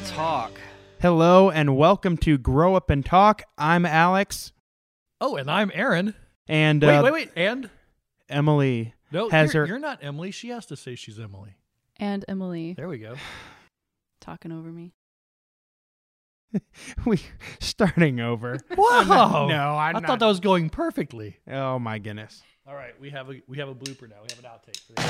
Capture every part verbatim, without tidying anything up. and Talk. Hello and welcome to Grow Up and Talk. I'm Alex. Oh, and I'm Aaron. And wait, uh, wait, wait, and Emily. No, has you're, her... you're not Emily. She has to say she's Emily. And Emily. There we go. Talking over me. we starting over. Whoa! Not, no, I'm I not. thought that was going perfectly. Oh my goodness! All right, we have a we have a blooper now. We have an outtake. For the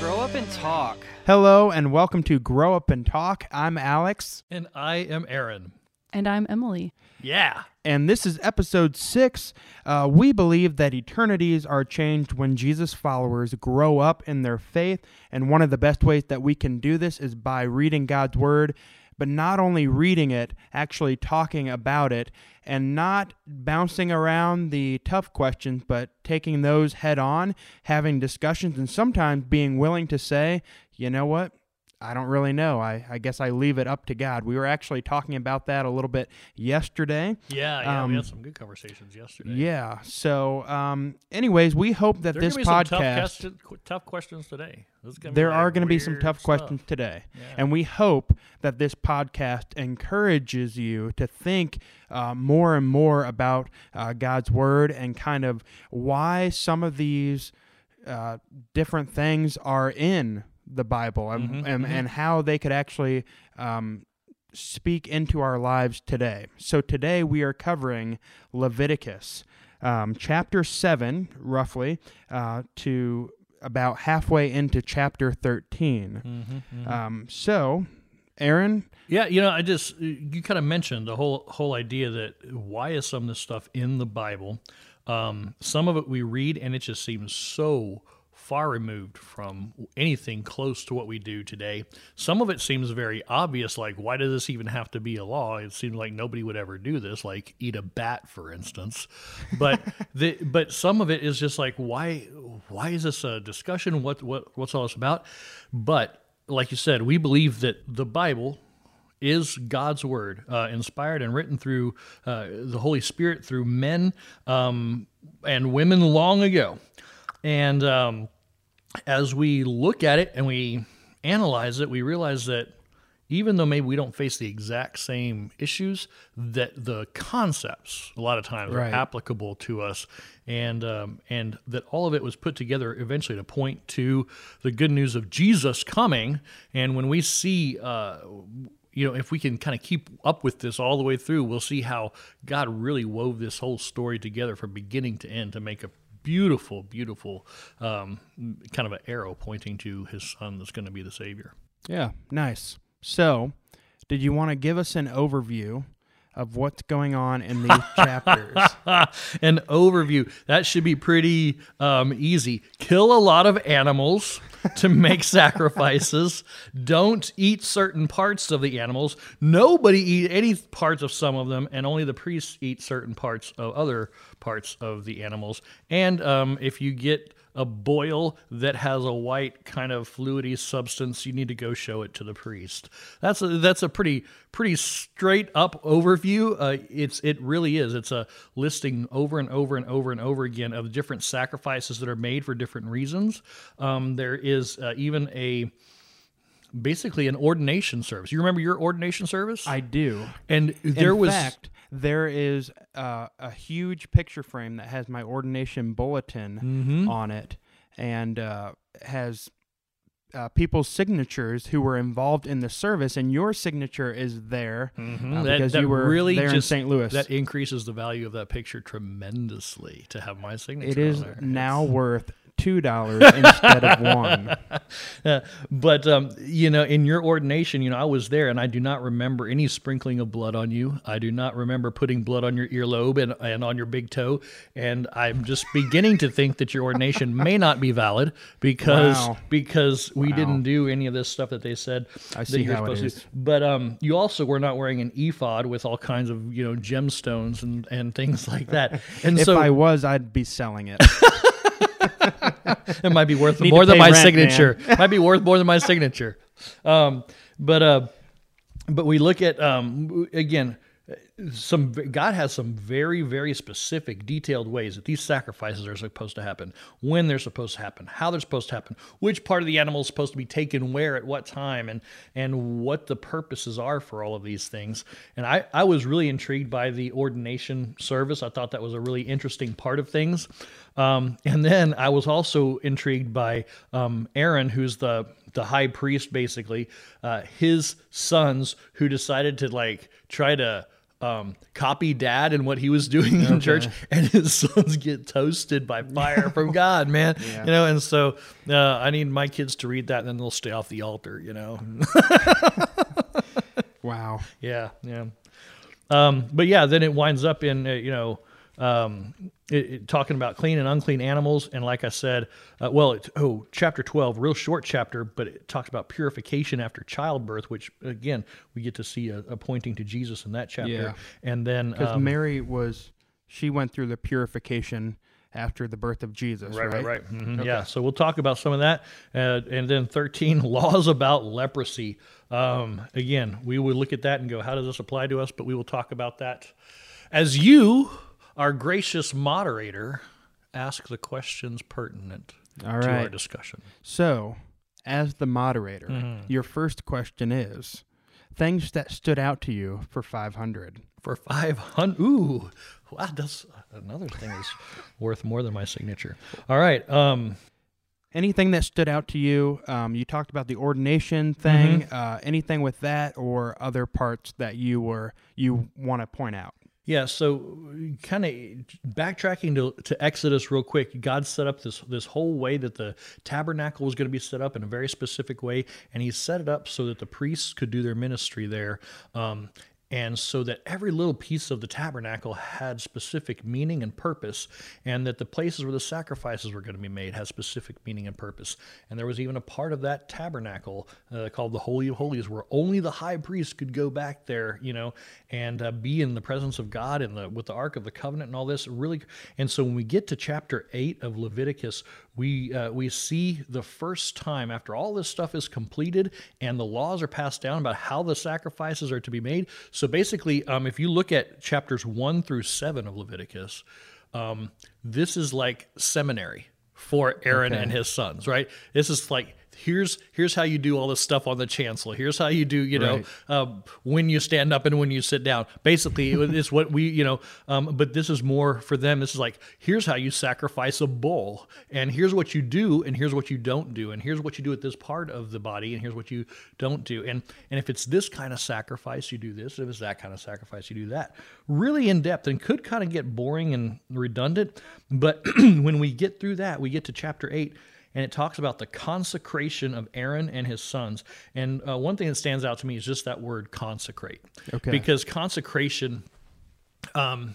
Grow Up and Talk. Hello and welcome to Grow Up and Talk. I'm Alex, and I am Aaron. And I'm Emily. Yeah. And this is episode six. Uh, we believe that eternities are changed when Jesus' followers grow up in their faith. And one of the best ways that we can do this is by reading God's word, but not only reading it, actually talking about it, and not bouncing around the tough questions, but taking those head on, having discussions, and sometimes being willing to say, you know what? I don't really know. I, I guess I leave it up to God. We were actually talking about that a little bit yesterday. Yeah, yeah, um, we had some good conversations yesterday. Yeah. So, um, anyways, we hope that There's this podcast. There's going to be some tough, quest- tough questions today. There are going to be some tough stuff. questions today, yeah. And we hope that this podcast encourages you to think uh, more and more about uh, God's Word and kind of why some of these uh, different things are in the Bible and, mm-hmm, and, mm-hmm. and how they could actually um, speak into our lives today. So today we are covering Leviticus um, chapter seven, roughly, uh, to about halfway into chapter thirteen. Mm-hmm, mm-hmm. Um, so, Aaron? Yeah, you know, I just, you kind of mentioned the whole whole idea that why is some of this stuff in the Bible? Um, some of it we read and it just seems so far removed from anything close to what we do today. Some of it seems very obvious, like, why does this even have to be a law? It seemed like nobody would ever do this, like eat a bat, for instance. But the, but some of it is just like, why why is this a discussion? What what what's all this about? But like you said, we believe that the Bible is God's word, uh, inspired and written through uh, the Holy Spirit, through men um, and women long ago. And um, as we look at it and we analyze it, we realize that even though maybe we don't face the exact same issues, that the concepts a lot of times right. are applicable to us, and um, and that all of it was put together eventually to point to the good news of Jesus coming. And when we see, uh, you know, if we can kind of keep up with this all the way through, we'll see how God really wove this whole story together from beginning to end to make a beautiful, beautiful um, kind of an arrow pointing to his son that's going to be the Savior. Yeah, nice. So, did you want to give us an overview of what's going on in these chapters? An overview. That should be pretty um, easy. Kill a lot of animals to make sacrifices. Don't eat certain parts of the animals. Nobody eat any parts of some of them, and only the priests eat certain parts of other parts of the animals. And um, if you get a boil that has a white kind of fluidy substance, you need to go show it to the priest. That's a, that's a pretty pretty straight up overview. Uh, it's it really is. It's a listing over and over and over and over again of different sacrifices that are made for different reasons. Um, there is uh, even a basically an ordination service. You remember your ordination service? I do. And there In was. Fact, There is uh, a huge picture frame that has my ordination bulletin mm-hmm. on it, and uh, has uh, people's signatures who were involved in the service, and your signature is there mm-hmm. uh, that, because that you were really there just, in Saint Louis. That increases the value of that picture tremendously to have my signature It is on there. now it's... worth two dollars instead of one. Yeah. But um, you know, in your ordination, you know, I was there, and I do not remember any sprinkling of blood on you. I do not remember putting blood on your earlobe and, and on your big toe. And I'm just beginning to think that your ordination may not be valid because wow. because we wow. didn't do any of this stuff that they said I that see you're how supposed it is. to do. But um, you also were not wearing an ephod with all kinds of, you know, gemstones and, and things like that. And if so, I was, I'd be selling it. It might be worth more than my rent, signature. Might be worth more than my signature. Um, but uh, but we look at, um, again, some God has some very, very specific, detailed ways that these sacrifices are supposed to happen, when they're supposed to happen, how they're supposed to happen, which part of the animal is supposed to be taken where at what time, and and what the purposes are for all of these things. And I, I was really intrigued by the ordination service. I thought that was a really interesting part of things. Um, and then I was also intrigued by um, Aaron, who's the the high priest, basically, uh, his sons who decided to like try to Um, copy dad and what he was doing okay. in church, and his sons get toasted by fire from God, man. Yeah. You know, and so uh, I need my kids to read that, and then they'll stay off the altar, you know. Wow. Yeah, yeah. Um, but yeah, then it winds up in, uh, you know, um, it, it, talking about clean and unclean animals. And like I said, uh, well, it, oh, chapter twelve, real short chapter, but it talks about purification after childbirth, which again, we get to see a, a pointing to Jesus in that chapter. Yeah. And then, because um, Mary was, she went through the purification after the birth of Jesus. Right, right, right. right. Mm-hmm. Okay. Yeah. So we'll talk about some of that. Uh, and then thirteen, laws about leprosy. Um, again, we would look at that and go, how does this apply to us? But we will talk about that as you, our gracious moderator, asks the questions pertinent All to right. our discussion. So, as the moderator, mm-hmm. your first question is, things that stood out to you for five hundred. For five hundred? Ooh, wow, that's another thing that's worth more than my signature. All right. Um, anything that stood out to you, um, you talked about the ordination thing, mm-hmm. uh, anything with that or other parts that you were you want to point out? Yeah, so kind of backtracking to, to Exodus real quick, God set up this this whole way that the tabernacle was going to be set up in a very specific way, and he set it up so that the priests could do their ministry there, um, and so that every little piece of the tabernacle had specific meaning and purpose, and that the places where the sacrifices were going to be made had specific meaning and purpose. And there was even a part of that tabernacle uh, called the Holy of Holies, where only the high priest could go back there, you know, and uh, be in the presence of God and the, with the Ark of the Covenant and all this. Really, and so when we get to chapter eight of Leviticus, we uh, we see the first time after all this stuff is completed and the laws are passed down about how the sacrifices are to be made. So basically, um, if you look at chapters one through seven of Leviticus, um, this is like seminary for Aaron okay. and his sons, right? This is like, here's here's how you do all this stuff on the chancel. Here's how you do, you know, right. uh, when you stand up and when you sit down. Basically, it's what we, you know, um, but this is more for them. This is like, here's how you sacrifice a bull, and here's what you do, and here's what you don't do, and here's what you do at this part of the body, and here's what you don't do. And and if it's this kind of sacrifice, you do this. If it's that kind of sacrifice, you do that. Really in depth, and could kind of get boring and redundant, but when we get through that, we get to chapter eight, and it talks about the consecration of Aaron and his sons. And uh, one thing that stands out to me is just that word consecrate. Okay. Because consecration um,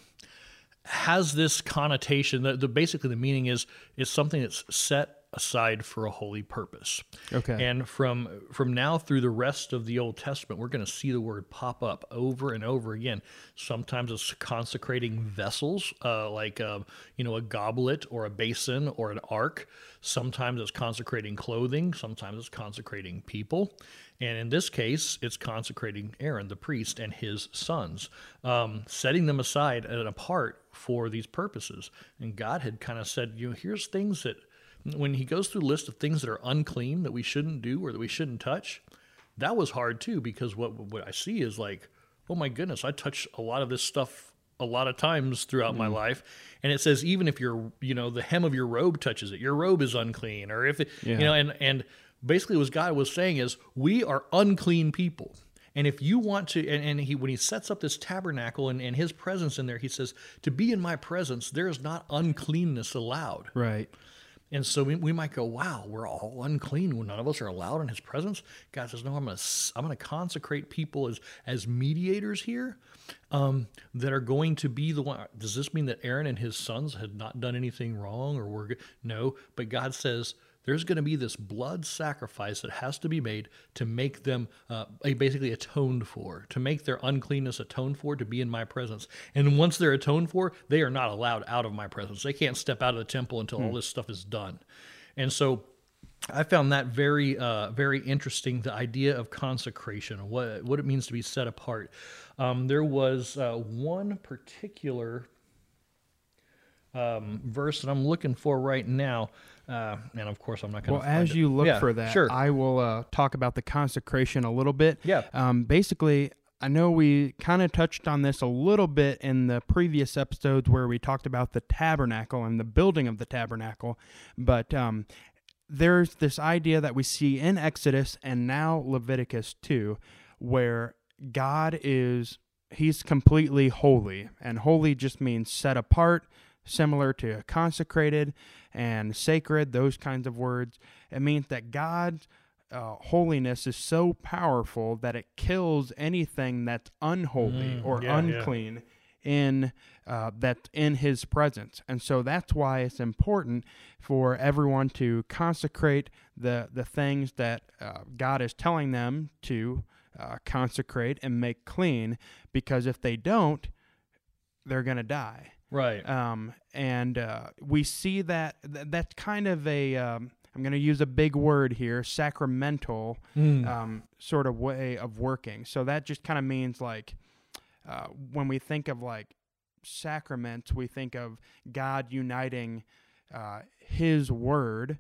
has this connotation. That the, basically, the meaning is it's something that's set aside for a holy purpose. Okay. And from from now through the rest of the Old Testament, we're going to see the word pop up over and over again. Sometimes it's consecrating vessels, uh, like a, you know, a goblet or a basin or an ark. Sometimes it's consecrating clothing. Sometimes it's consecrating people. And in this case, it's consecrating Aaron, the priest, and his sons, um, setting them aside and apart for these purposes. And God had kind of said, you know, here's things that when he goes through a list of things that are unclean that we shouldn't do or that we shouldn't touch, that was hard too, because what what I see is like, oh my goodness, I touch a lot of this stuff a lot of times throughout mm. my life. And it says, even if you're, you know, the hem of your robe touches it, your robe is unclean. Or if it, yeah. you know, and, and basically what God was saying is we are unclean people. And if you want to, and, and he when he sets up this tabernacle and, and his presence in there, he says, to be in my presence, there is not uncleanness allowed. Right. And so we, we might go, wow, we're all unclean when none of us are allowed in his presence. God says, no, I'm going to I'm going to consecrate people as as mediators here um, that are going to be the one. Does this mean that Aaron and his sons had not done anything wrong or were? No, but God says there's going to be this blood sacrifice that has to be made to make them uh, basically atoned for, to make their uncleanness atoned for, to be in my presence. And once they're atoned for, they are not allowed out of my presence. They can't step out of the temple until hmm. all this stuff is done. And so I found that very, uh, very interesting, the idea of consecration, what what it means to be set apart. Um, there was uh, one particular um, verse that I'm looking for right now, uh, and of course I'm not going to find it. Well, as you look yeah, for that, sure. I will uh, talk about the consecration a little bit. Yeah. Um, basically, I know we kind of touched on this a little bit in the previous episodes where we talked about the tabernacle and the building of the tabernacle, but um, there's this idea that we see in Exodus and now Leviticus two, where God is, he's completely holy, and holy just means set apart, similar to consecrated and sacred, those kinds of words. It means that God's Uh, holiness is so powerful that it kills anything that's unholy mm, or yeah, unclean yeah. in uh, that's in his presence. And so that's why it's important for everyone to consecrate the, the things that uh, God is telling them to uh, consecrate and make clean, because if they don't, they're going to die. Right. Um, and uh, we see that th- that's kind of a... Um, I'm going to use a big word here, sacramental mm. um, sort of way of working. So that just kind of means like uh, when we think of like sacraments, we think of God uniting uh, his word,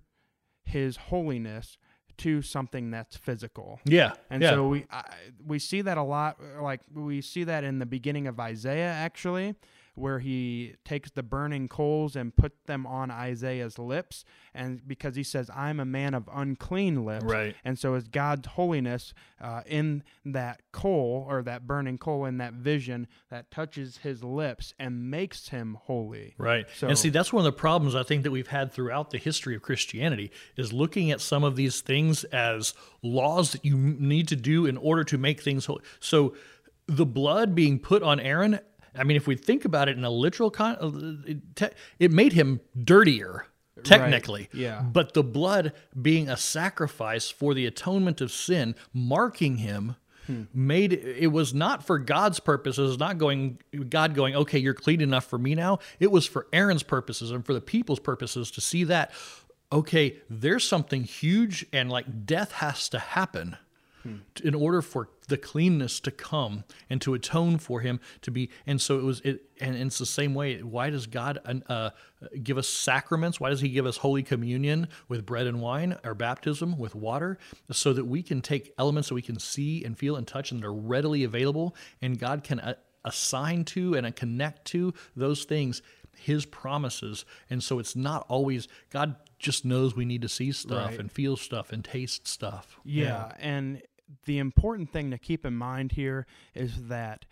his holiness to something that's physical. Yeah. And yeah. so we I, we see that a lot, like we see that in the beginning of Isaiah actually, where he takes the burning coals and put them on Isaiah's lips, and because he says, I'm a man of unclean lips. Right. And so is God's holiness uh, in that coal, or that burning coal in that vision that touches his lips and makes him holy. Right. So, and see, that's one of the problems I think that we've had throughout the history of Christianity, is looking at some of these things as laws that you need to do in order to make things holy. So the blood being put on Aaron, I mean, if we think about it in a literal con, it, te- it made him dirtier, technically. Right. Yeah. But the blood being a sacrifice for the atonement of sin, marking him, hmm. made it was not for God's purposes. Not going God going, okay, you're clean enough for me now. It was for Aaron's purposes and for the people's purposes to see that, okay, there's something huge, and like death has to happen in order for the cleanness to come and to atone for him to be. And so it was, it, and it's the same way. Why does God uh, give us sacraments? Why does he give us Holy Communion with bread and wine, or baptism with water? So that we can take elements that we can see and feel and touch, and they're readily available, and God can uh, assign to and uh, connect to those things his promises. And so it's not always, God just knows we need to see stuff right. and feel stuff and taste stuff. Yeah, yeah. And the important thing to keep in mind here is that,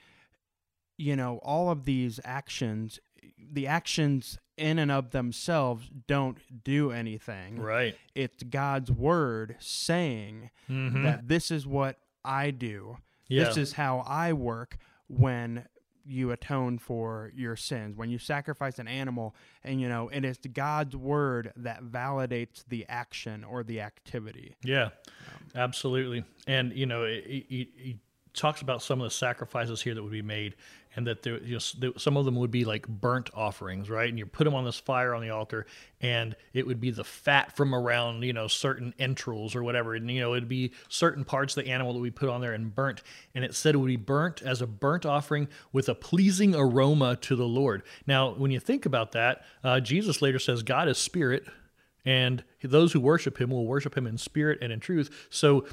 you know, all of these actions, the actions in and of themselves don't do anything. Right. It's God's word saying mm-hmm. that this is what I do. Yeah. This is how I work when you atone for your sins, when you sacrifice an animal, and, you know, and it's God's word that validates the action or the activity. Yeah, um, absolutely. And, you know, he talks about some of the sacrifices here that would be made, and that there, you know, some of them would be like burnt offerings, right? And you put them on this fire on the altar, and it would be the fat from around, you know, certain entrails or whatever. And, you know, it'd be certain parts of the animal that we put on there and burnt. And it said it would be burnt as a burnt offering with a pleasing aroma to the Lord. Now, when you think about that, uh, Jesus later says, God is spirit, and those who worship him will worship him in spirit and in truth. So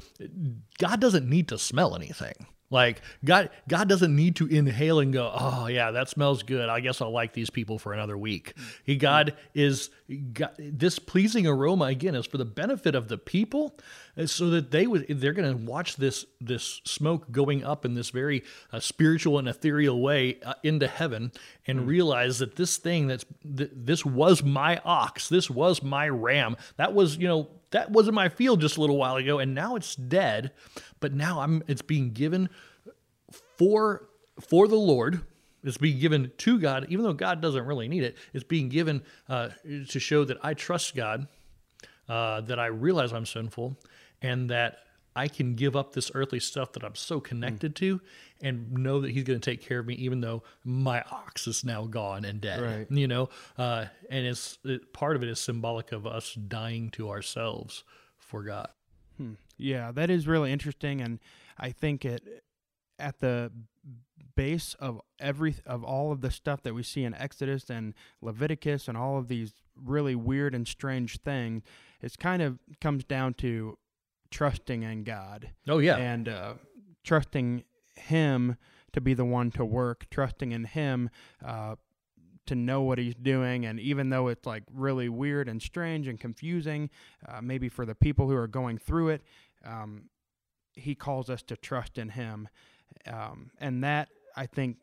God doesn't need to smell anything. Like, God God doesn't need to inhale and go, oh, yeah, that smells good. I guess I'll like these people for another week. He, God is, God, this pleasing aroma, again, is for the benefit of the people, so that they would, they're going to watch this this smoke going up in this very uh, spiritual and ethereal way uh, into heaven, and mm-hmm. realize that this thing, that's th- this was my ox, this was my ram, that was, you know, that was in my field just a little while ago, and now it's dead, but now I'm it's being given for for the Lord. It's being given to God, even though God doesn't really need it. It's being given uh, to show that I trust God, uh, that I realize I'm sinful, and that I can give up this earthly stuff that I'm so connected mm. to, and know that he's going to take care of me, even though my ox is now gone and dead, right. you know? Uh, and it's it, part of it is symbolic of us dying to ourselves forgot. Hmm. Yeah, that is really interesting, and I think it at the base of every of all of the stuff that we see in Exodus and Leviticus and all of these really weird and strange things, it kind of comes down to trusting in God. Oh yeah, and uh, trusting Him to be the one to work, trusting in Him uh, to know what He's doing. And even though it's like really weird and strange and confusing, uh, maybe for the people who are going through it, um, He calls us to trust in Him. Um, and that, I think,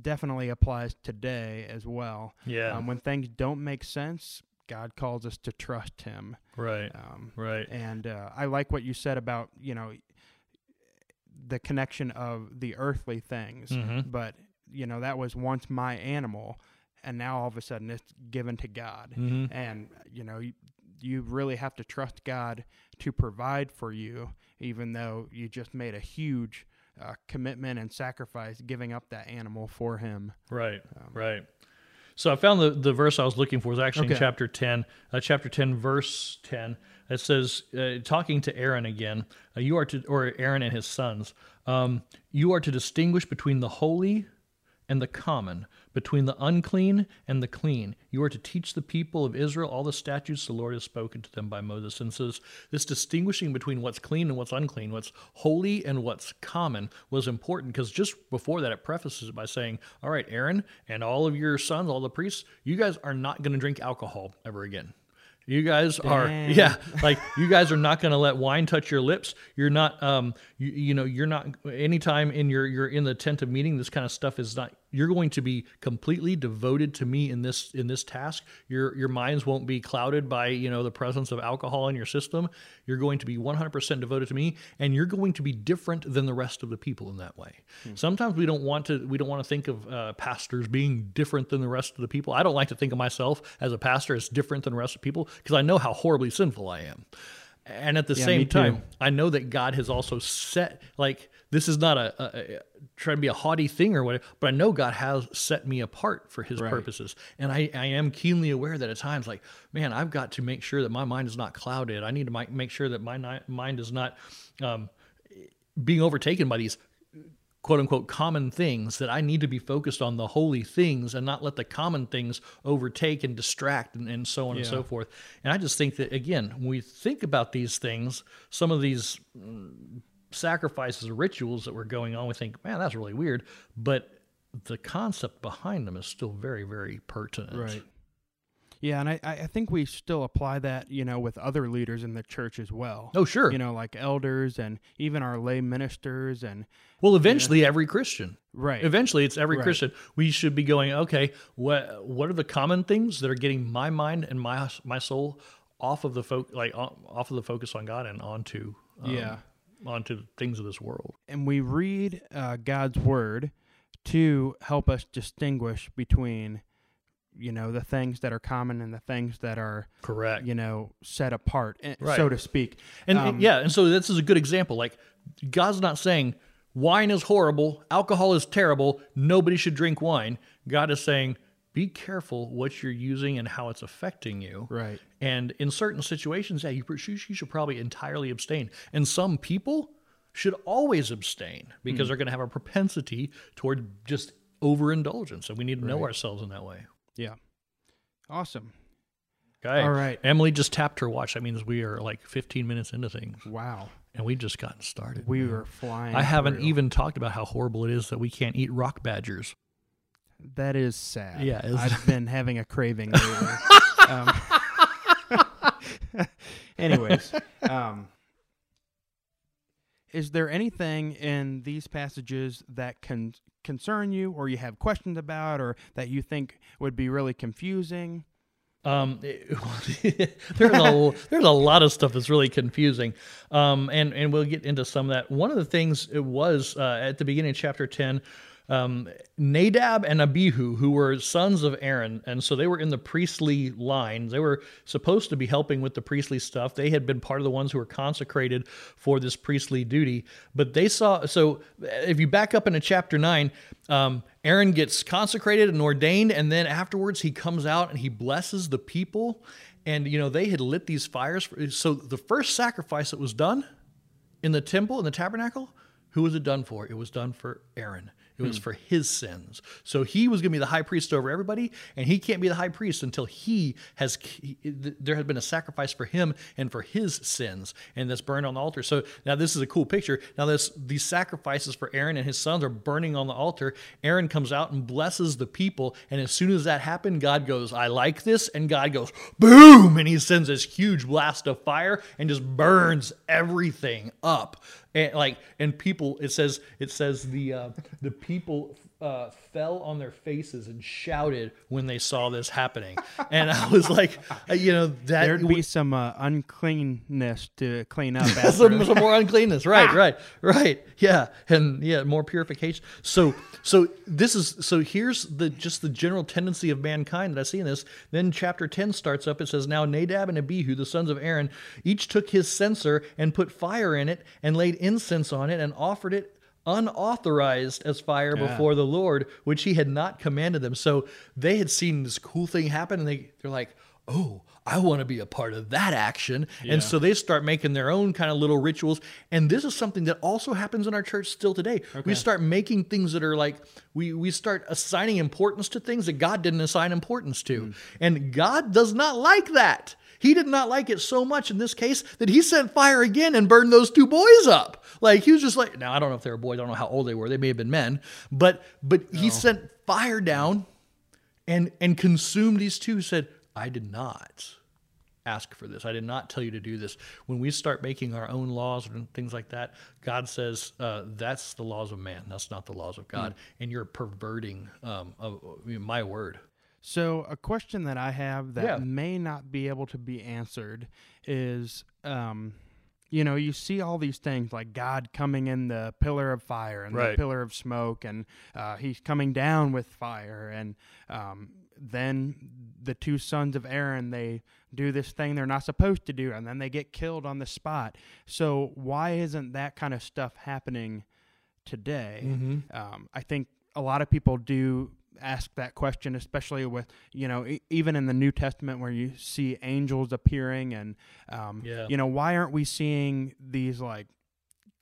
definitely applies today as well. Yeah. Um, when things don't make sense, God calls us to trust Him. Right. Um, right. And uh, I like what you said about, you know, the connection of the earthly things. Mm-hmm. But, you know, that was once my animal, and now all of a sudden it's given to God. Mm-hmm. And, you know, you, you really have to trust God to provide for you, even though you just made a huge Uh, commitment and sacrifice, giving up that animal for Him. Right, um, right. So I found the, the verse I was looking for was actually okay. in chapter ten, uh, chapter ten, verse ten. It says, uh, talking to Aaron again, uh, you are to, or Aaron and his sons, um, you are to distinguish between the holy and the common, between the unclean and the clean. You are to teach the people of Israel all the statutes the Lord has spoken to them by Moses. And so this distinguishing between what's clean and what's unclean, what's holy and what's common, was important, because just before that it prefaces it by saying, all right, Aaron and all of your sons, all the priests, you guys are not going to drink alcohol ever again. You guys Dang. are, yeah, like you guys are not going to let wine touch your lips. You're not, um, you, you know, you're not, anytime in your, you're in the tent of meeting, this kind of stuff is not, you're going to be completely devoted to me in this, in this task. Your, your minds won't be clouded by, you know, the presence of alcohol in your system. You're going to be one hundred percent devoted to me, and you're going to be different than the rest of the people in that way. Hmm. Sometimes we don't want to, we don't want to think of uh, pastors being different than the rest of the people. I don't like to think of myself as a pastor as different than the rest of the people, because I know how horribly sinful I am. And at the yeah, same time, I know that God has also set, like, this is not a, a, a trying to be a haughty thing or whatever, but I know God has set me apart for His right. purposes. And I, I am keenly aware that at times, like, man, I've got to make sure that my mind is not clouded. I need to make sure that my ni- mind is not um, being overtaken by these quote unquote common things, that I need to be focused on the holy things and not let the common things overtake and distract and, and so on yeah. and so forth. And I just think that, again, when we think about these things, some of these sacrifices or rituals that were going on, we think, man, that's really weird. But the concept behind them is still very, very pertinent. Right. Yeah, and I, I think we still apply that, you know, with other leaders in the church as well. Oh, sure. You know, like elders and even our lay ministers and... Well, eventually, you know, every Christian. Right. Eventually, it's every right. Christian. We should be going, okay, what what are the common things that are getting my mind and my my soul off of the fo- like off of the focus on God and onto um, yeah onto things of this world? And we read uh, God's Word to help us distinguish between, you know, the things that are common and the things that are, correct, you know, set apart, right, so to speak. And, um, and yeah, and so this is a good example. Like, God's not saying wine is horrible, alcohol is terrible, nobody should drink wine. God is saying, be careful what you're using and how it's affecting you. Right. And in certain situations, yeah, you, you should probably entirely abstain. And some people should always abstain, because mm. they're going to have a propensity toward just overindulgence, and we need to right. know ourselves in that way. Yeah. Awesome. Okay. All right. Emily just tapped her watch. That means we are like fifteen minutes into things. Wow. And we've just gotten started. We man. were flying. I haven't through. even talked about how horrible it is that we can't eat rock badgers. That is sad. Yeah. I've been having a craving lately. um, anyways, um, is there anything in these passages that can concern you, or you have questions about, or that you think would be really confusing? Um, it, there's a there's a lot of stuff that's really confusing, um, and and we'll get into some of that. One of the things it was uh, at the beginning of chapter ten, um, Nadab and Abihu, who were sons of Aaron, and so they were in the priestly line. They were supposed to be helping with the priestly stuff. They had been part of the ones who were consecrated for this priestly duty, but they saw. So if you back up into chapter nine. Um, Aaron gets consecrated and ordained, and then afterwards he comes out and he blesses the people, And, you know, they had lit these fires. For, so the first sacrifice that was done in the temple, in the tabernacle, who was it done for? It was done for Aaron. It was hmm. for his sins. So he was going to be the high priest over everybody, and he can't be the high priest until he has, he, there had been a sacrifice for him and for his sins, and that's burned on the altar. So now this is a cool picture. Now this, these sacrifices for Aaron and his sons are burning on the altar. Aaron comes out and blesses the people, and as soon as that happened, God goes, I like this, and God goes, boom, and he sends this huge blast of fire and just burns everything up. And like, and people, it says, it says the uh, the people uh, fell on their faces and shouted when they saw this happening. And I was like, you know, that there'd be some uh, uncleanness to clean up. After some, some more uncleanness, right, right, right, yeah, and yeah, more purification. So, so this is so here's the just the general tendency of mankind that I see in this. Then chapter ten starts up. It says, now Nadab and Abihu, the sons of Aaron, each took his censer and put fire in it and laid incense on it and offered it unauthorized as fire yeah. before the Lord, which he had not commanded them. So they had seen this cool thing happen, and they, they're like, oh, I want to be a part of that action. Yeah. And so they start making their own kind of little rituals. And this is something that also happens in our church still today. Okay. We start making things that are like, we, we start assigning importance to things that God didn't assign importance to. Mm. And God does not like that. He did not like it so much in this case that he sent fire again and burned those two boys up. Like, he was just like, now I don't know if they were boys. I don't know how old they were. They may have been men, but, but no. he sent fire down and, and consumed these two. He said, I did not ask for this. I did not tell you to do this. When we start making our own laws and things like that, God says, uh, that's the laws of man. That's not the laws of God. Mm. And you're perverting um, uh, my word. So a question that I have that yeah. may not be able to be answered is, um, you know, you see all these things like God coming in the pillar of fire and right. the pillar of smoke, and uh, he's coming down with fire. And um, then the two sons of Aaron, they do this thing they're not supposed to do, and then they get killed on the spot. So why isn't that kind of stuff happening today? Mm-hmm. Um, I think a lot of people do ask that question, especially with, you know, e- even in the New Testament where you see angels appearing and, um, yeah. you know, why aren't we seeing these like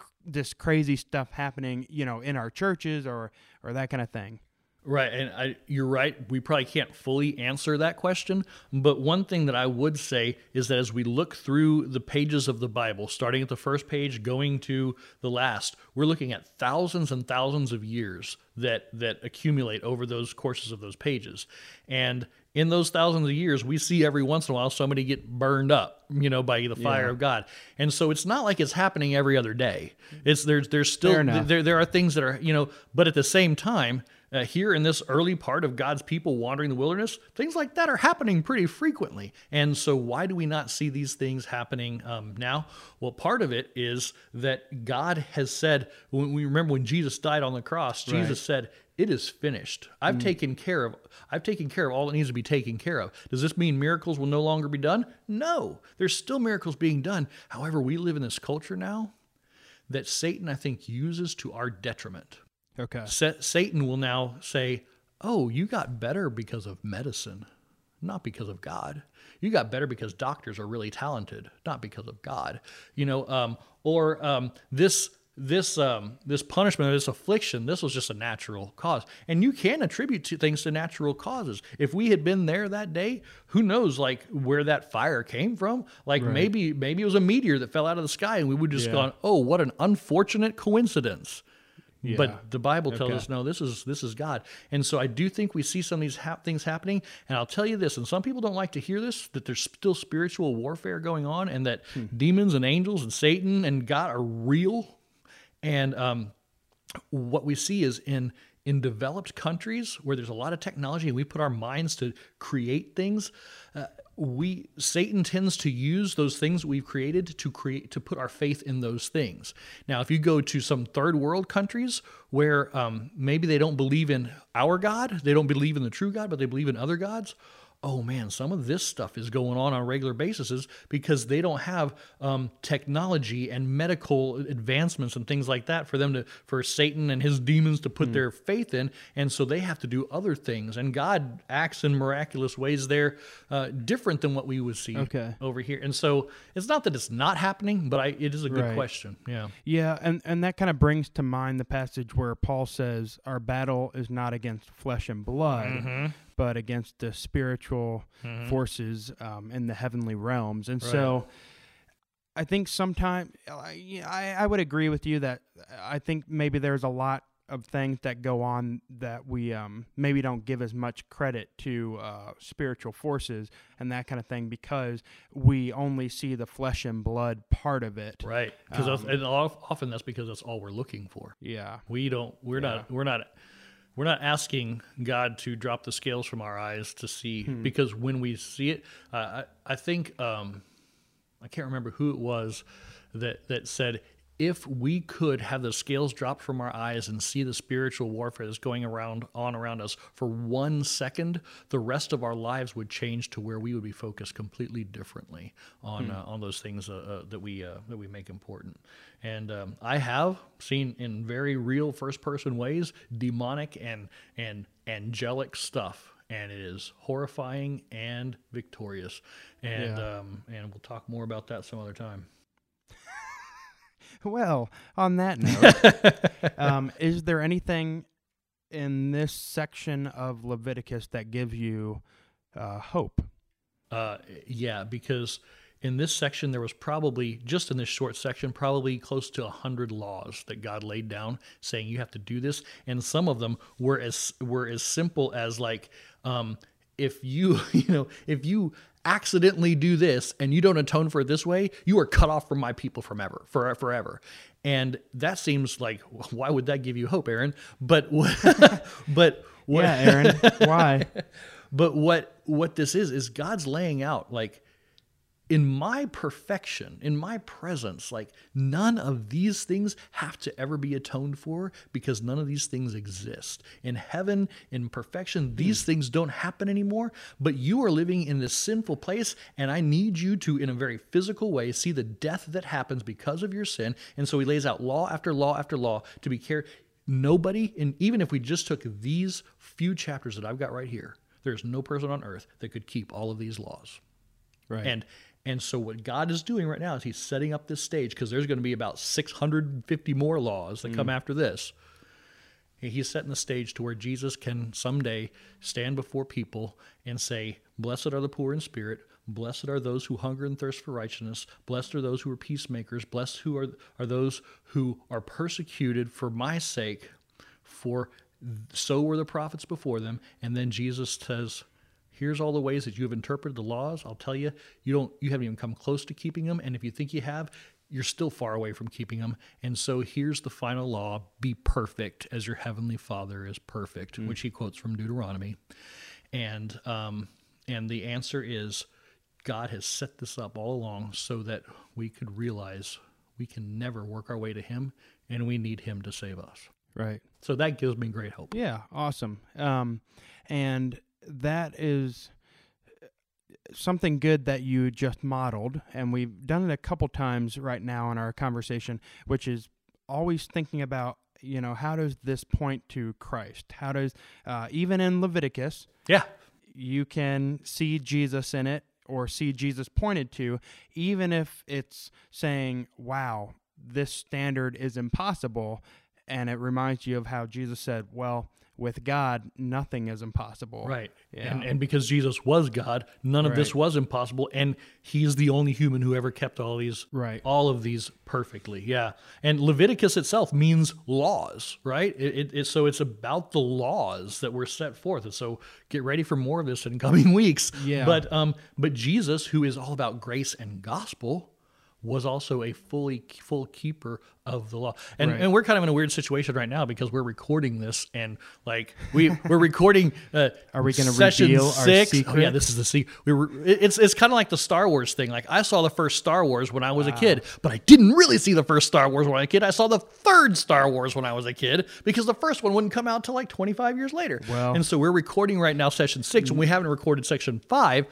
c- this crazy stuff happening, you know, in our churches or, or that kind of thing? Right. And I, you're right. We probably can't fully answer that question. But one thing that I would say is that as we look through the pages of the Bible, starting at the first page, going to the last, we're looking at thousands and thousands of years that, that accumulate over those courses of those pages. And in those thousands of years, we see every once in a while somebody get burned up, you know, by the fire yeah. of God. And so it's not like it's happening every other day. It's there's there's still there there are things that are, you know, but at the same time, Uh, here in this early part of God's people wandering the wilderness, things like that are happening pretty frequently. And so why do we not see these things happening um, now? Well, part of it is that God has said, when we remember when Jesus died on the cross, Jesus right. said, it is finished. I've mm. taken care of, I've taken care of all that needs to be taken care of. Does this mean miracles will no longer be done? No, there's still miracles being done. However, we live in this culture now that Satan, I think, uses to our detriment. Okay. Sa- Satan will now say, oh, you got better because of medicine, not because of God. You got better because doctors are really talented, not because of God. You know, um, or um, this this um, this punishment, or this affliction, this was just a natural cause. And you can attribute to things to natural causes. If we had been there that day, who knows, like, where that fire came from? Like, right. maybe maybe it was a meteor that fell out of the sky, and we would just yeah. gone, oh, what an unfortunate coincidence. Yeah. But the Bible tells okay. us, no, this is this is God. And so I do think we see some of these ha- things happening. And I'll tell you this, and some people don't like to hear this, that there's still spiritual warfare going on, and that hmm. demons and angels and Satan and God are real. And um, what we see is in in developed countries where there's a lot of technology and we put our minds to create things, uh, we Satan tends to use those things we've created to create to put our faith in those things. Now, if you go to some third world countries where um, maybe they don't believe in our God, they don't believe in the true God, but they believe in other gods, oh man, some of this stuff is going on on a regular basis because they don't have um, technology and medical advancements and things like that for them to, for Satan and his demons to put mm. their faith in. And so they have to do other things. And God acts in miraculous ways there, uh, different than what we would see okay. over here. And so it's not that it's not happening, but I, it is a good right. question. Yeah. Yeah. And, and that kind of brings to mind the passage where Paul says, our battle is not against flesh and blood, mm-hmm. but against the spiritual mm-hmm. forces um, in the heavenly realms. And right. so I think sometimes I, I would agree with you that I think maybe there's a lot of things that go on that we um, maybe don't give as much credit to uh, spiritual forces and that kind of thing because we only see the flesh and blood part of it, right? Because um, often that's because that's all we're looking for. Yeah, we don't. We're yeah. not. We're not. We're not asking God to drop the scales from our eyes to see hmm. because when we see it, uh, I, I think um, I can't remember who it was that that said, if we could have the scales dropped from our eyes and see the spiritual warfare that's going around on around us for one second, the rest of our lives would change to where we would be focused completely differently on hmm. uh, on those things uh, uh, that we uh, that we make important. And um, I have seen in very real first-person ways demonic and and angelic stuff, and it is horrifying and victorious. And yeah. um, and we'll talk more about that some other time. Well, on that note, um, is there anything in this section of Leviticus that gives you uh, hope? Uh, yeah, because in this section, there was probably, just in this short section, probably close to one hundred laws that God laid down saying you have to do this. And some of them were as were as simple as like, um, if you, you know, if you... accidentally do this and you don't atone for it this way, you are cut off from my people forever, for, forever. And that seems like, why would that give you hope, Aaron? But, but what, yeah, Aaron, why? But what, what this is, is God's laying out like, in my perfection, in my presence, like none of these things have to ever be atoned for because none of these things exist. In heaven, in perfection, these mm. things don't happen anymore, but you are living in this sinful place and I need you to, in a very physical way, see the death that happens because of your sin. And so he lays out law after law after law to be careful. Nobody, and even if we just took these few chapters that I've got right here, there's no person on earth that could keep all of these laws. Right. And And so what God is doing right now is he's setting up this stage because there's going to be about six hundred fifty more laws that mm. come after this. He's setting the stage to where Jesus can someday stand before people and say, blessed are the poor in spirit, blessed are those who hunger and thirst for righteousness, blessed are those who are peacemakers, blessed who are, are those who are persecuted for my sake, for so were the prophets before them. And then Jesus says, here's all the ways that you have interpreted the laws. I'll tell you, you don't, you haven't even come close to keeping them. And if you think you have, you're still far away from keeping them. And so here's the final law, be perfect as your heavenly Father is perfect, mm. which he quotes from Deuteronomy. And, um, and the answer is God has set this up all along so that we could realize we can never work our way to him and we need him to save us. Right. So that gives me great hope. Yeah. Awesome. Um, and that is something good that you just modeled, and we've done it a couple times right now in our conversation, which is always thinking about, you know, how does this point to Christ? How does, uh, even in Leviticus, yeah, you can see Jesus in it or see Jesus pointed to, even if it's saying, wow, this standard is impossible. And it reminds you of how Jesus said, well, with God, nothing is impossible. Right. Yeah. And, and because Jesus was God, none of right. this was impossible. And he's the only human who ever kept all these, right. all of these perfectly. Yeah. And Leviticus itself means laws, right? It, it, it, so it's about the laws that were set forth. And so get ready for more of this in coming weeks. Yeah. But, um, but Jesus, who is all about grace and gospel, was also a fully full keeper of the law. And right. and we're kind of in a weird situation right now because we're recording this, and like we we're recording uh, are we going to reveal six. Our secret? Oh, yeah, this is the secret. We were it's it's kind of like the Star Wars thing. Like I saw the first Star Wars when I was wow. a kid, but I didn't really see the first Star Wars when I was a kid. I saw the third Star Wars when I was a kid because the first one wouldn't come out till like twenty-five years later. Well, and so we're recording right now session six, and we haven't recorded section five.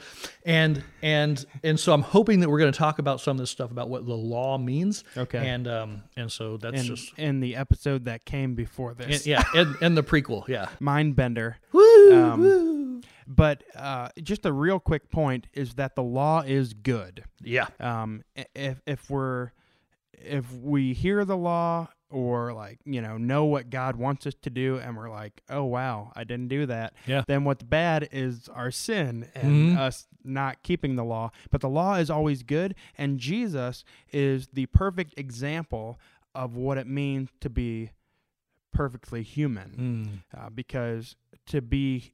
And and and so I'm hoping that we're going to talk about some of this stuff about what the law means. Okay. And um and so that's and, just in the episode that came before this. And, yeah, and, and the prequel, yeah. Mindbender. Woo, um, woo. But uh just a real quick point is that the law is good. Yeah. Um if if we're if we hear the law or like, you know, know what God wants us to do and we're like, oh wow, I didn't do that. Yeah. Then what's bad is our sin and mm-hmm. us not keeping the law. But the law is always good, and Jesus is the perfect example of what it means to be perfectly human. Mm. Uh, because to be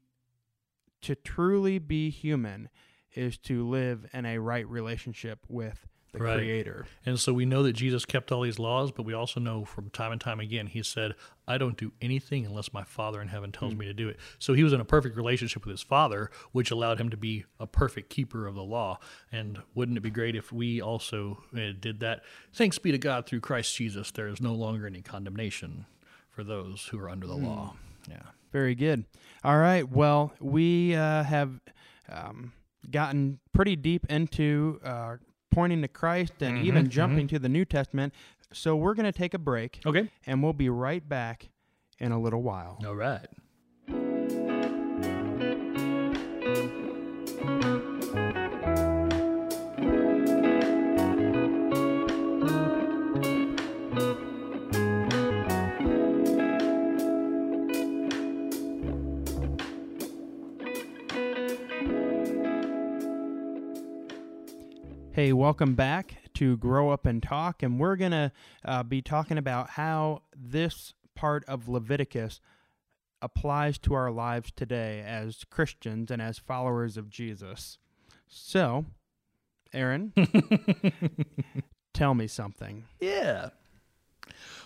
to truly be human is to live in a right relationship with the right. Creator. And so we know that Jesus kept all these laws, but we also know from time and time again, he said, I don't do anything unless my Father in heaven tells mm. me to do it. So he was in a perfect relationship with his Father, which allowed him to be a perfect keeper of the law. And wouldn't it be great if we also uh, did that? Thanks be to God through Christ Jesus, there is no longer any condemnation for those who are under the mm. law. Yeah. Very good. All right. Well, we uh, have um, gotten pretty deep into uh pointing to Christ and mm-hmm, even jumping mm-hmm. to the New Testament. So we're going to take a break. Okay. And we'll be right back in a little while. All right. Hey, welcome back to Grow Up and Talk, and we're going to uh, be talking about how this part of Leviticus applies to our lives today as Christians and as followers of Jesus. So, Aaron, tell me something. Yeah.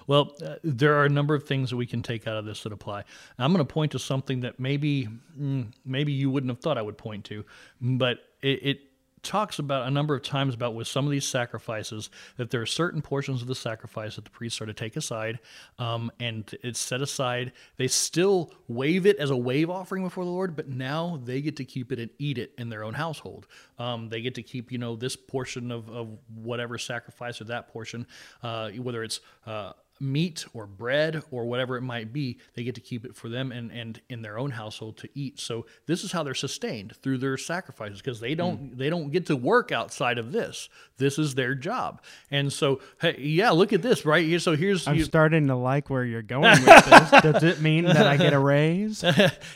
Well, uh, there are a number of things that we can take out of this that apply. I'm going to point to something that maybe mm, maybe you wouldn't have thought I would point to, but it... it talks about a number of times about with some of these sacrifices that there are certain portions of the sacrifice that the priests are to take aside, um, and it's set aside. They still wave it as a wave offering before the Lord, but now they get to keep it and eat it in their own household. Um, they get to keep, you know, this portion of, of whatever sacrifice or that portion, uh, whether it's uh, meat or bread or whatever it might be, they get to keep it for them and, and in their own household to eat. So this is how they're sustained, through their sacrifices, because they don't mm. they don't get to work outside of this. This is their job. And so, hey, yeah, look at this, right? So here's I'm you. starting to like where you're going with this. Does it mean that I get a raise?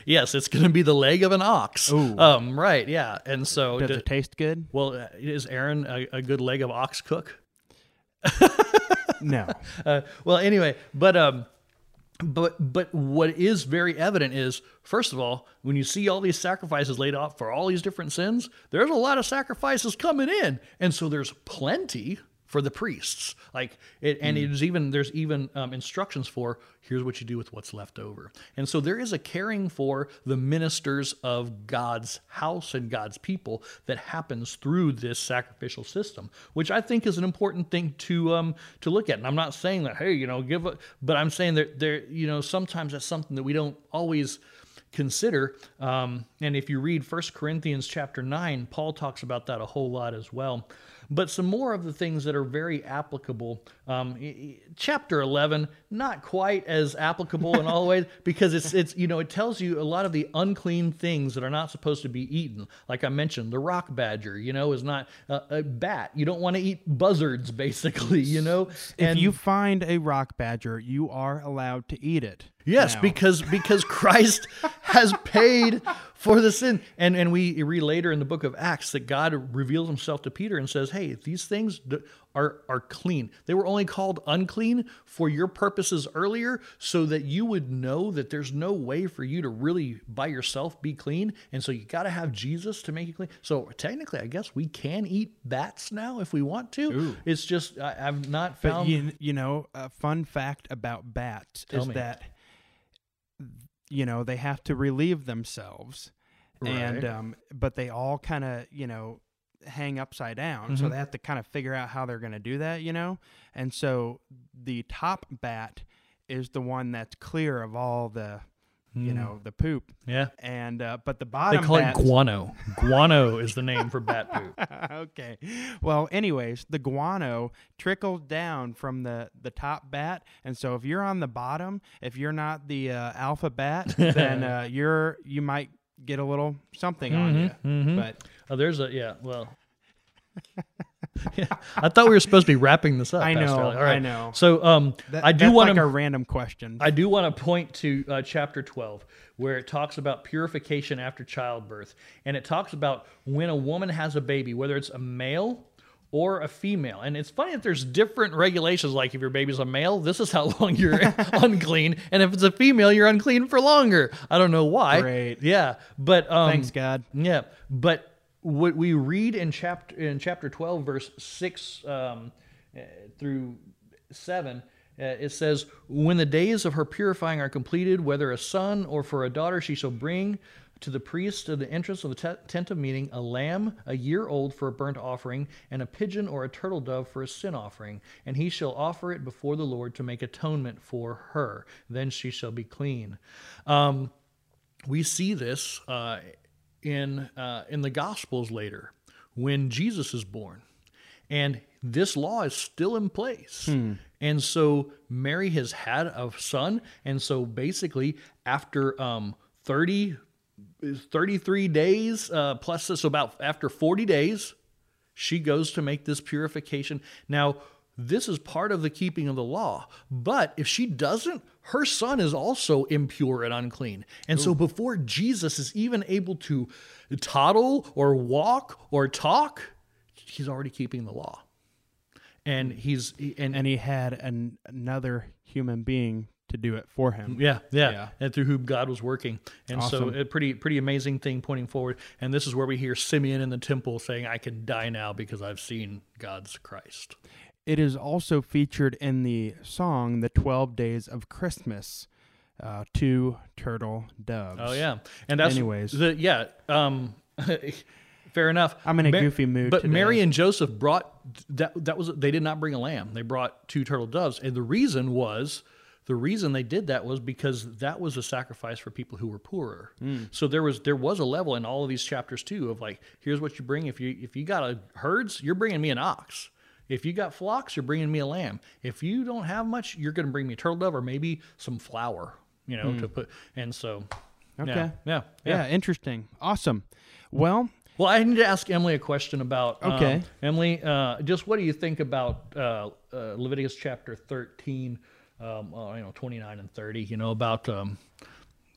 Yes, it's going to be the leg of an ox. Ooh. Um, right, yeah. And so does d- it taste good? Well, is Aaron a, a good leg of ox cook? No. Uh, well, anyway, but um, but but what is very evident is, first of all, when you see all these sacrifices laid out for all these different sins, there's a lot of sacrifices coming in, and so there's plenty for the priests. Like, it, and mm. it's even there's even um, instructions for here's what you do with what's left over. And so there is a caring for the ministers of God's house and God's people that happens through this sacrificial system, which I think is an important thing to um, to look at. And I'm not saying that, hey, you know, give a, but I'm saying that there, you know, sometimes that's something that we don't always consider. Um, and if you read First Corinthians chapter nine, Paul talks about that a whole lot as well. But some more of the things that are very applicable. Um, chapter eleven, not quite as applicable in all the ways, because it's it's you know it tells you a lot of the unclean things that are not supposed to be eaten. Like I mentioned, the rock badger, you know, is not a, a bat. You don't want to eat buzzards, basically, you know. And if you find a rock badger, you are allowed to eat it. Yes, now. because because Christ has paid for the sin. And, and we read later in the book of Acts that God reveals himself to Peter and says, hey, these things are, are clean. They were only called unclean for your purposes earlier so that you would know that there's no way for you to really by yourself be clean. And so you got to have Jesus to make you clean. So technically, I guess we can eat bats now if we want to. Ooh. It's just, I, I've not found... But you, you know, a fun fact about bats Tell is me. that... you know, they have to relieve themselves, right. and um, but they all kind of, you know, hang upside down, mm-hmm. so they have to kind of figure out how they're going to do that, you know, and so the top bat is the one that's clear of all the, you mm. know, the poop. Yeah. And, uh, but the bottom They call bats... it guano. Guano is the name for bat poop. Okay. Well, anyways, the guano trickles down from the, the top bat. And so if you're on the bottom, if you're not the uh, alpha bat, then uh, you're, you might get a little something mm-hmm, on you. Mm-hmm. But oh, there's a, yeah, well. Yeah, I thought we were supposed to be wrapping this up. I know. All right. I know. So um, that, I do want like a random question. I do want to point to uh, chapter twelve, where it talks about purification after childbirth, and it talks about when a woman has a baby, whether it's a male or a female. And it's funny that there's different regulations. Like if your baby's a male, this is how long you're unclean. And if it's a female, you're unclean for longer. I don't know why. Great. Yeah. But um, thanks God. Yeah. But what we read in chapter in chapter twelve, verse six um, through seven, uh, it says, "When the days of her purifying are completed, whether a son or for a daughter, she shall bring to the priest at the entrance of the te- tent of meeting a lamb a year old for a burnt offering, and a pigeon or a turtle dove for a sin offering, and he shall offer it before the Lord to make atonement for her. Then she shall be clean." Um, we see this. Uh, in uh, in the Gospels later when Jesus is born. And this law is still in place. Hmm. And so Mary has had a son. And so basically after um, thirty, thirty-three days, uh, plus this, so about after forty days, she goes to make this purification. Now, this is part of the keeping of the law. But if she doesn't, her son is also impure and unclean. And Ooh. so before Jesus is even able to toddle or walk or talk, he's already keeping the law. And he's and, and he had an, another human being to do it for him. Yeah, yeah, yeah. And through whom God was working. And awesome. So a pretty pretty amazing thing pointing forward. And this is where we hear Simeon in the temple saying, "I can die now because I've seen God's Christ." It is also featured in the song, The twelve Days of Christmas, uh, two turtle doves. Oh, yeah. And that's, anyways. The, yeah, um, fair enough. I'm in a Mar- goofy mood But today. Mary and Joseph brought, that that was they did not bring a lamb. They brought two turtle doves. And the reason was, the reason they did that was because that was a sacrifice for people who were poorer. Mm. So there was there was a level in all of these chapters, too, of like, here's what you bring. If you, if you got a herds, you're bringing me an ox. If you got flocks, you're bringing me a lamb. If you don't have much, you're going to bring me a turtle dove or maybe some flour, you know, mm. to put. And so, okay. Yeah, yeah, yeah. Yeah, interesting. Awesome. Well. Well, I need to ask Emily a question about. Okay. Um, Emily, uh, just what do you think about uh, uh, Leviticus chapter thirteen, um, well, you know, twenty-nine and thirty, you know, about um,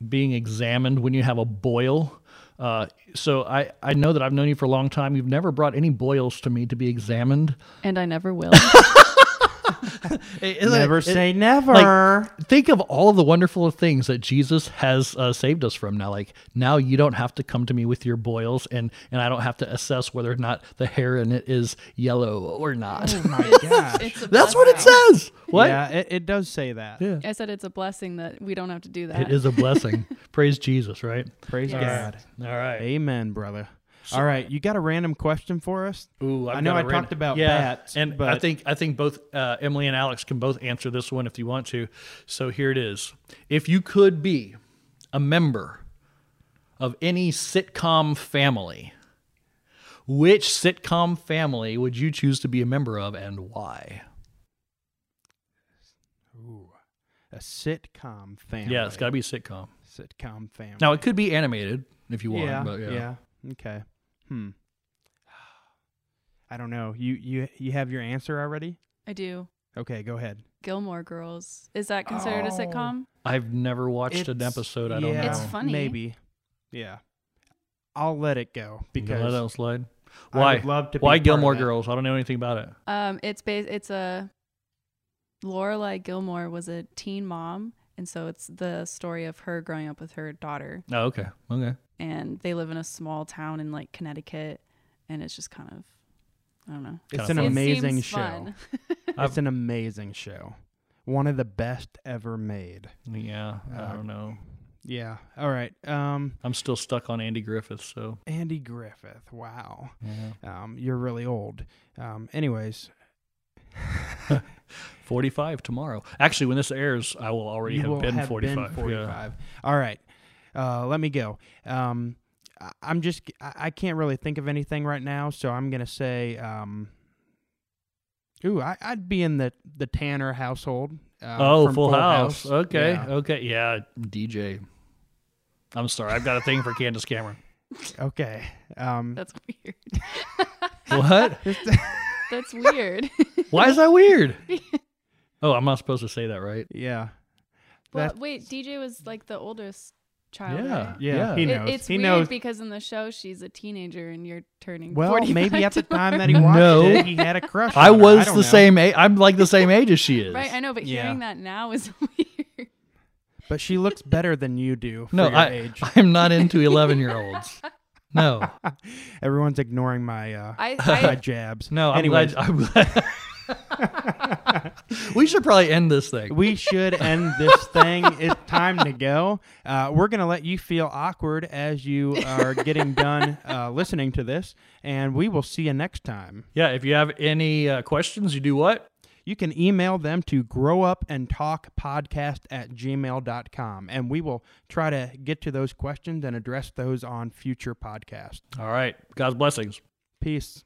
being examined when you have a boil? Uh, so I, I know that I've known you for a long time. You've never brought any boils to me to be examined. And I never will. it, never it, say it, never. Like, think of all of the wonderful things that Jesus has uh, saved us from now. Like now you don't have to come to me with your boils and, and I don't have to assess whether or not the hair in it is yellow or not. Oh my gosh. It's, it's That's what it says. What? Yeah, it, it does say that. Yeah. I said it's a blessing that we don't have to do that. It is a blessing. Praise Jesus, right? Praise yes. God. All right. Amen, brother. So, all right, you got a random question for us? Ooh, I've I know I ran- talked about yeah, bats, and but... I think I think both uh, Emily and Alex can both answer this one if you want to. So here it is: if you could be a member of any sitcom family, which sitcom family would you choose to be a member of, and why? Ooh, a sitcom family. Yeah, it's got to be a sitcom. Sitcom family. Now it could be animated if you want. Yeah, but yeah. yeah. Okay. Hmm. I don't know. You you you have your answer already? I do. Okay, go ahead. Gilmore Girls. Is that considered oh. a sitcom? I've never watched it's, an episode. I don't yeah, know. It's funny. Maybe. Yeah. I'll let it go because let it slide. Why? I would love to. Be Why Gilmore Girls? I don't know anything about it. Um, it's based. It's a Lorelai Gilmore was a teen mom, and so it's the story of her growing up with her daughter. Oh, okay, okay. And they live in a small town in like Connecticut, and it's just kind of, I don't know. It's an amazing show. It's an amazing show. One of the best ever made. Yeah, I uh, don't know. Yeah. All right. Um, I'm still stuck on Andy Griffith. So Andy Griffith. Wow. Yeah. Um, you're really old. Um, anyways, forty-five tomorrow. Actually, when this airs, I will already you have will been have forty-five. Been forty-five. Yeah. All right. Uh, let me go. Um, I'm just. I can't really think of anything right now, so I'm gonna say. Um, Ooh, I, I'd be in the, the Tanner household. Uh, oh, from Full, Full House. House. Okay, yeah. okay. Yeah, D J. I'm sorry. I've got a thing for Candace Cameron. Okay. Um, That's weird. What? That's weird. Why is that weird? Oh, I'm not supposed to say that, right? Yeah. Well, That's... wait, D J was like the oldest child. Yeah, right? yeah. yeah. He knows. It, it's he weird knows. Because in the show she's a teenager and you're turning. Well, maybe at the tomorrow. time that he watched no. it, he had a crush. I on was her. I the know. same age. I'm like the same age as she is. Right, I know, but yeah. hearing that now is weird. But she looks better than you do. For no, your I, age. I'm not into eleven-year-olds. No, everyone's ignoring my uh, I, I, my jabs. No, anyways. I'm glad. I'm glad. We should probably end this thing. We should end this thing. It's time to go. Uh, we're going to let you feel awkward as you are getting done uh, listening to this, and we will see you next time. Yeah, if you have any uh, questions, you do what? You can email them to growupandtalkpodcast at gmail dot com, and we will try to get to those questions and address those on future podcasts. All right. God's blessings. Peace.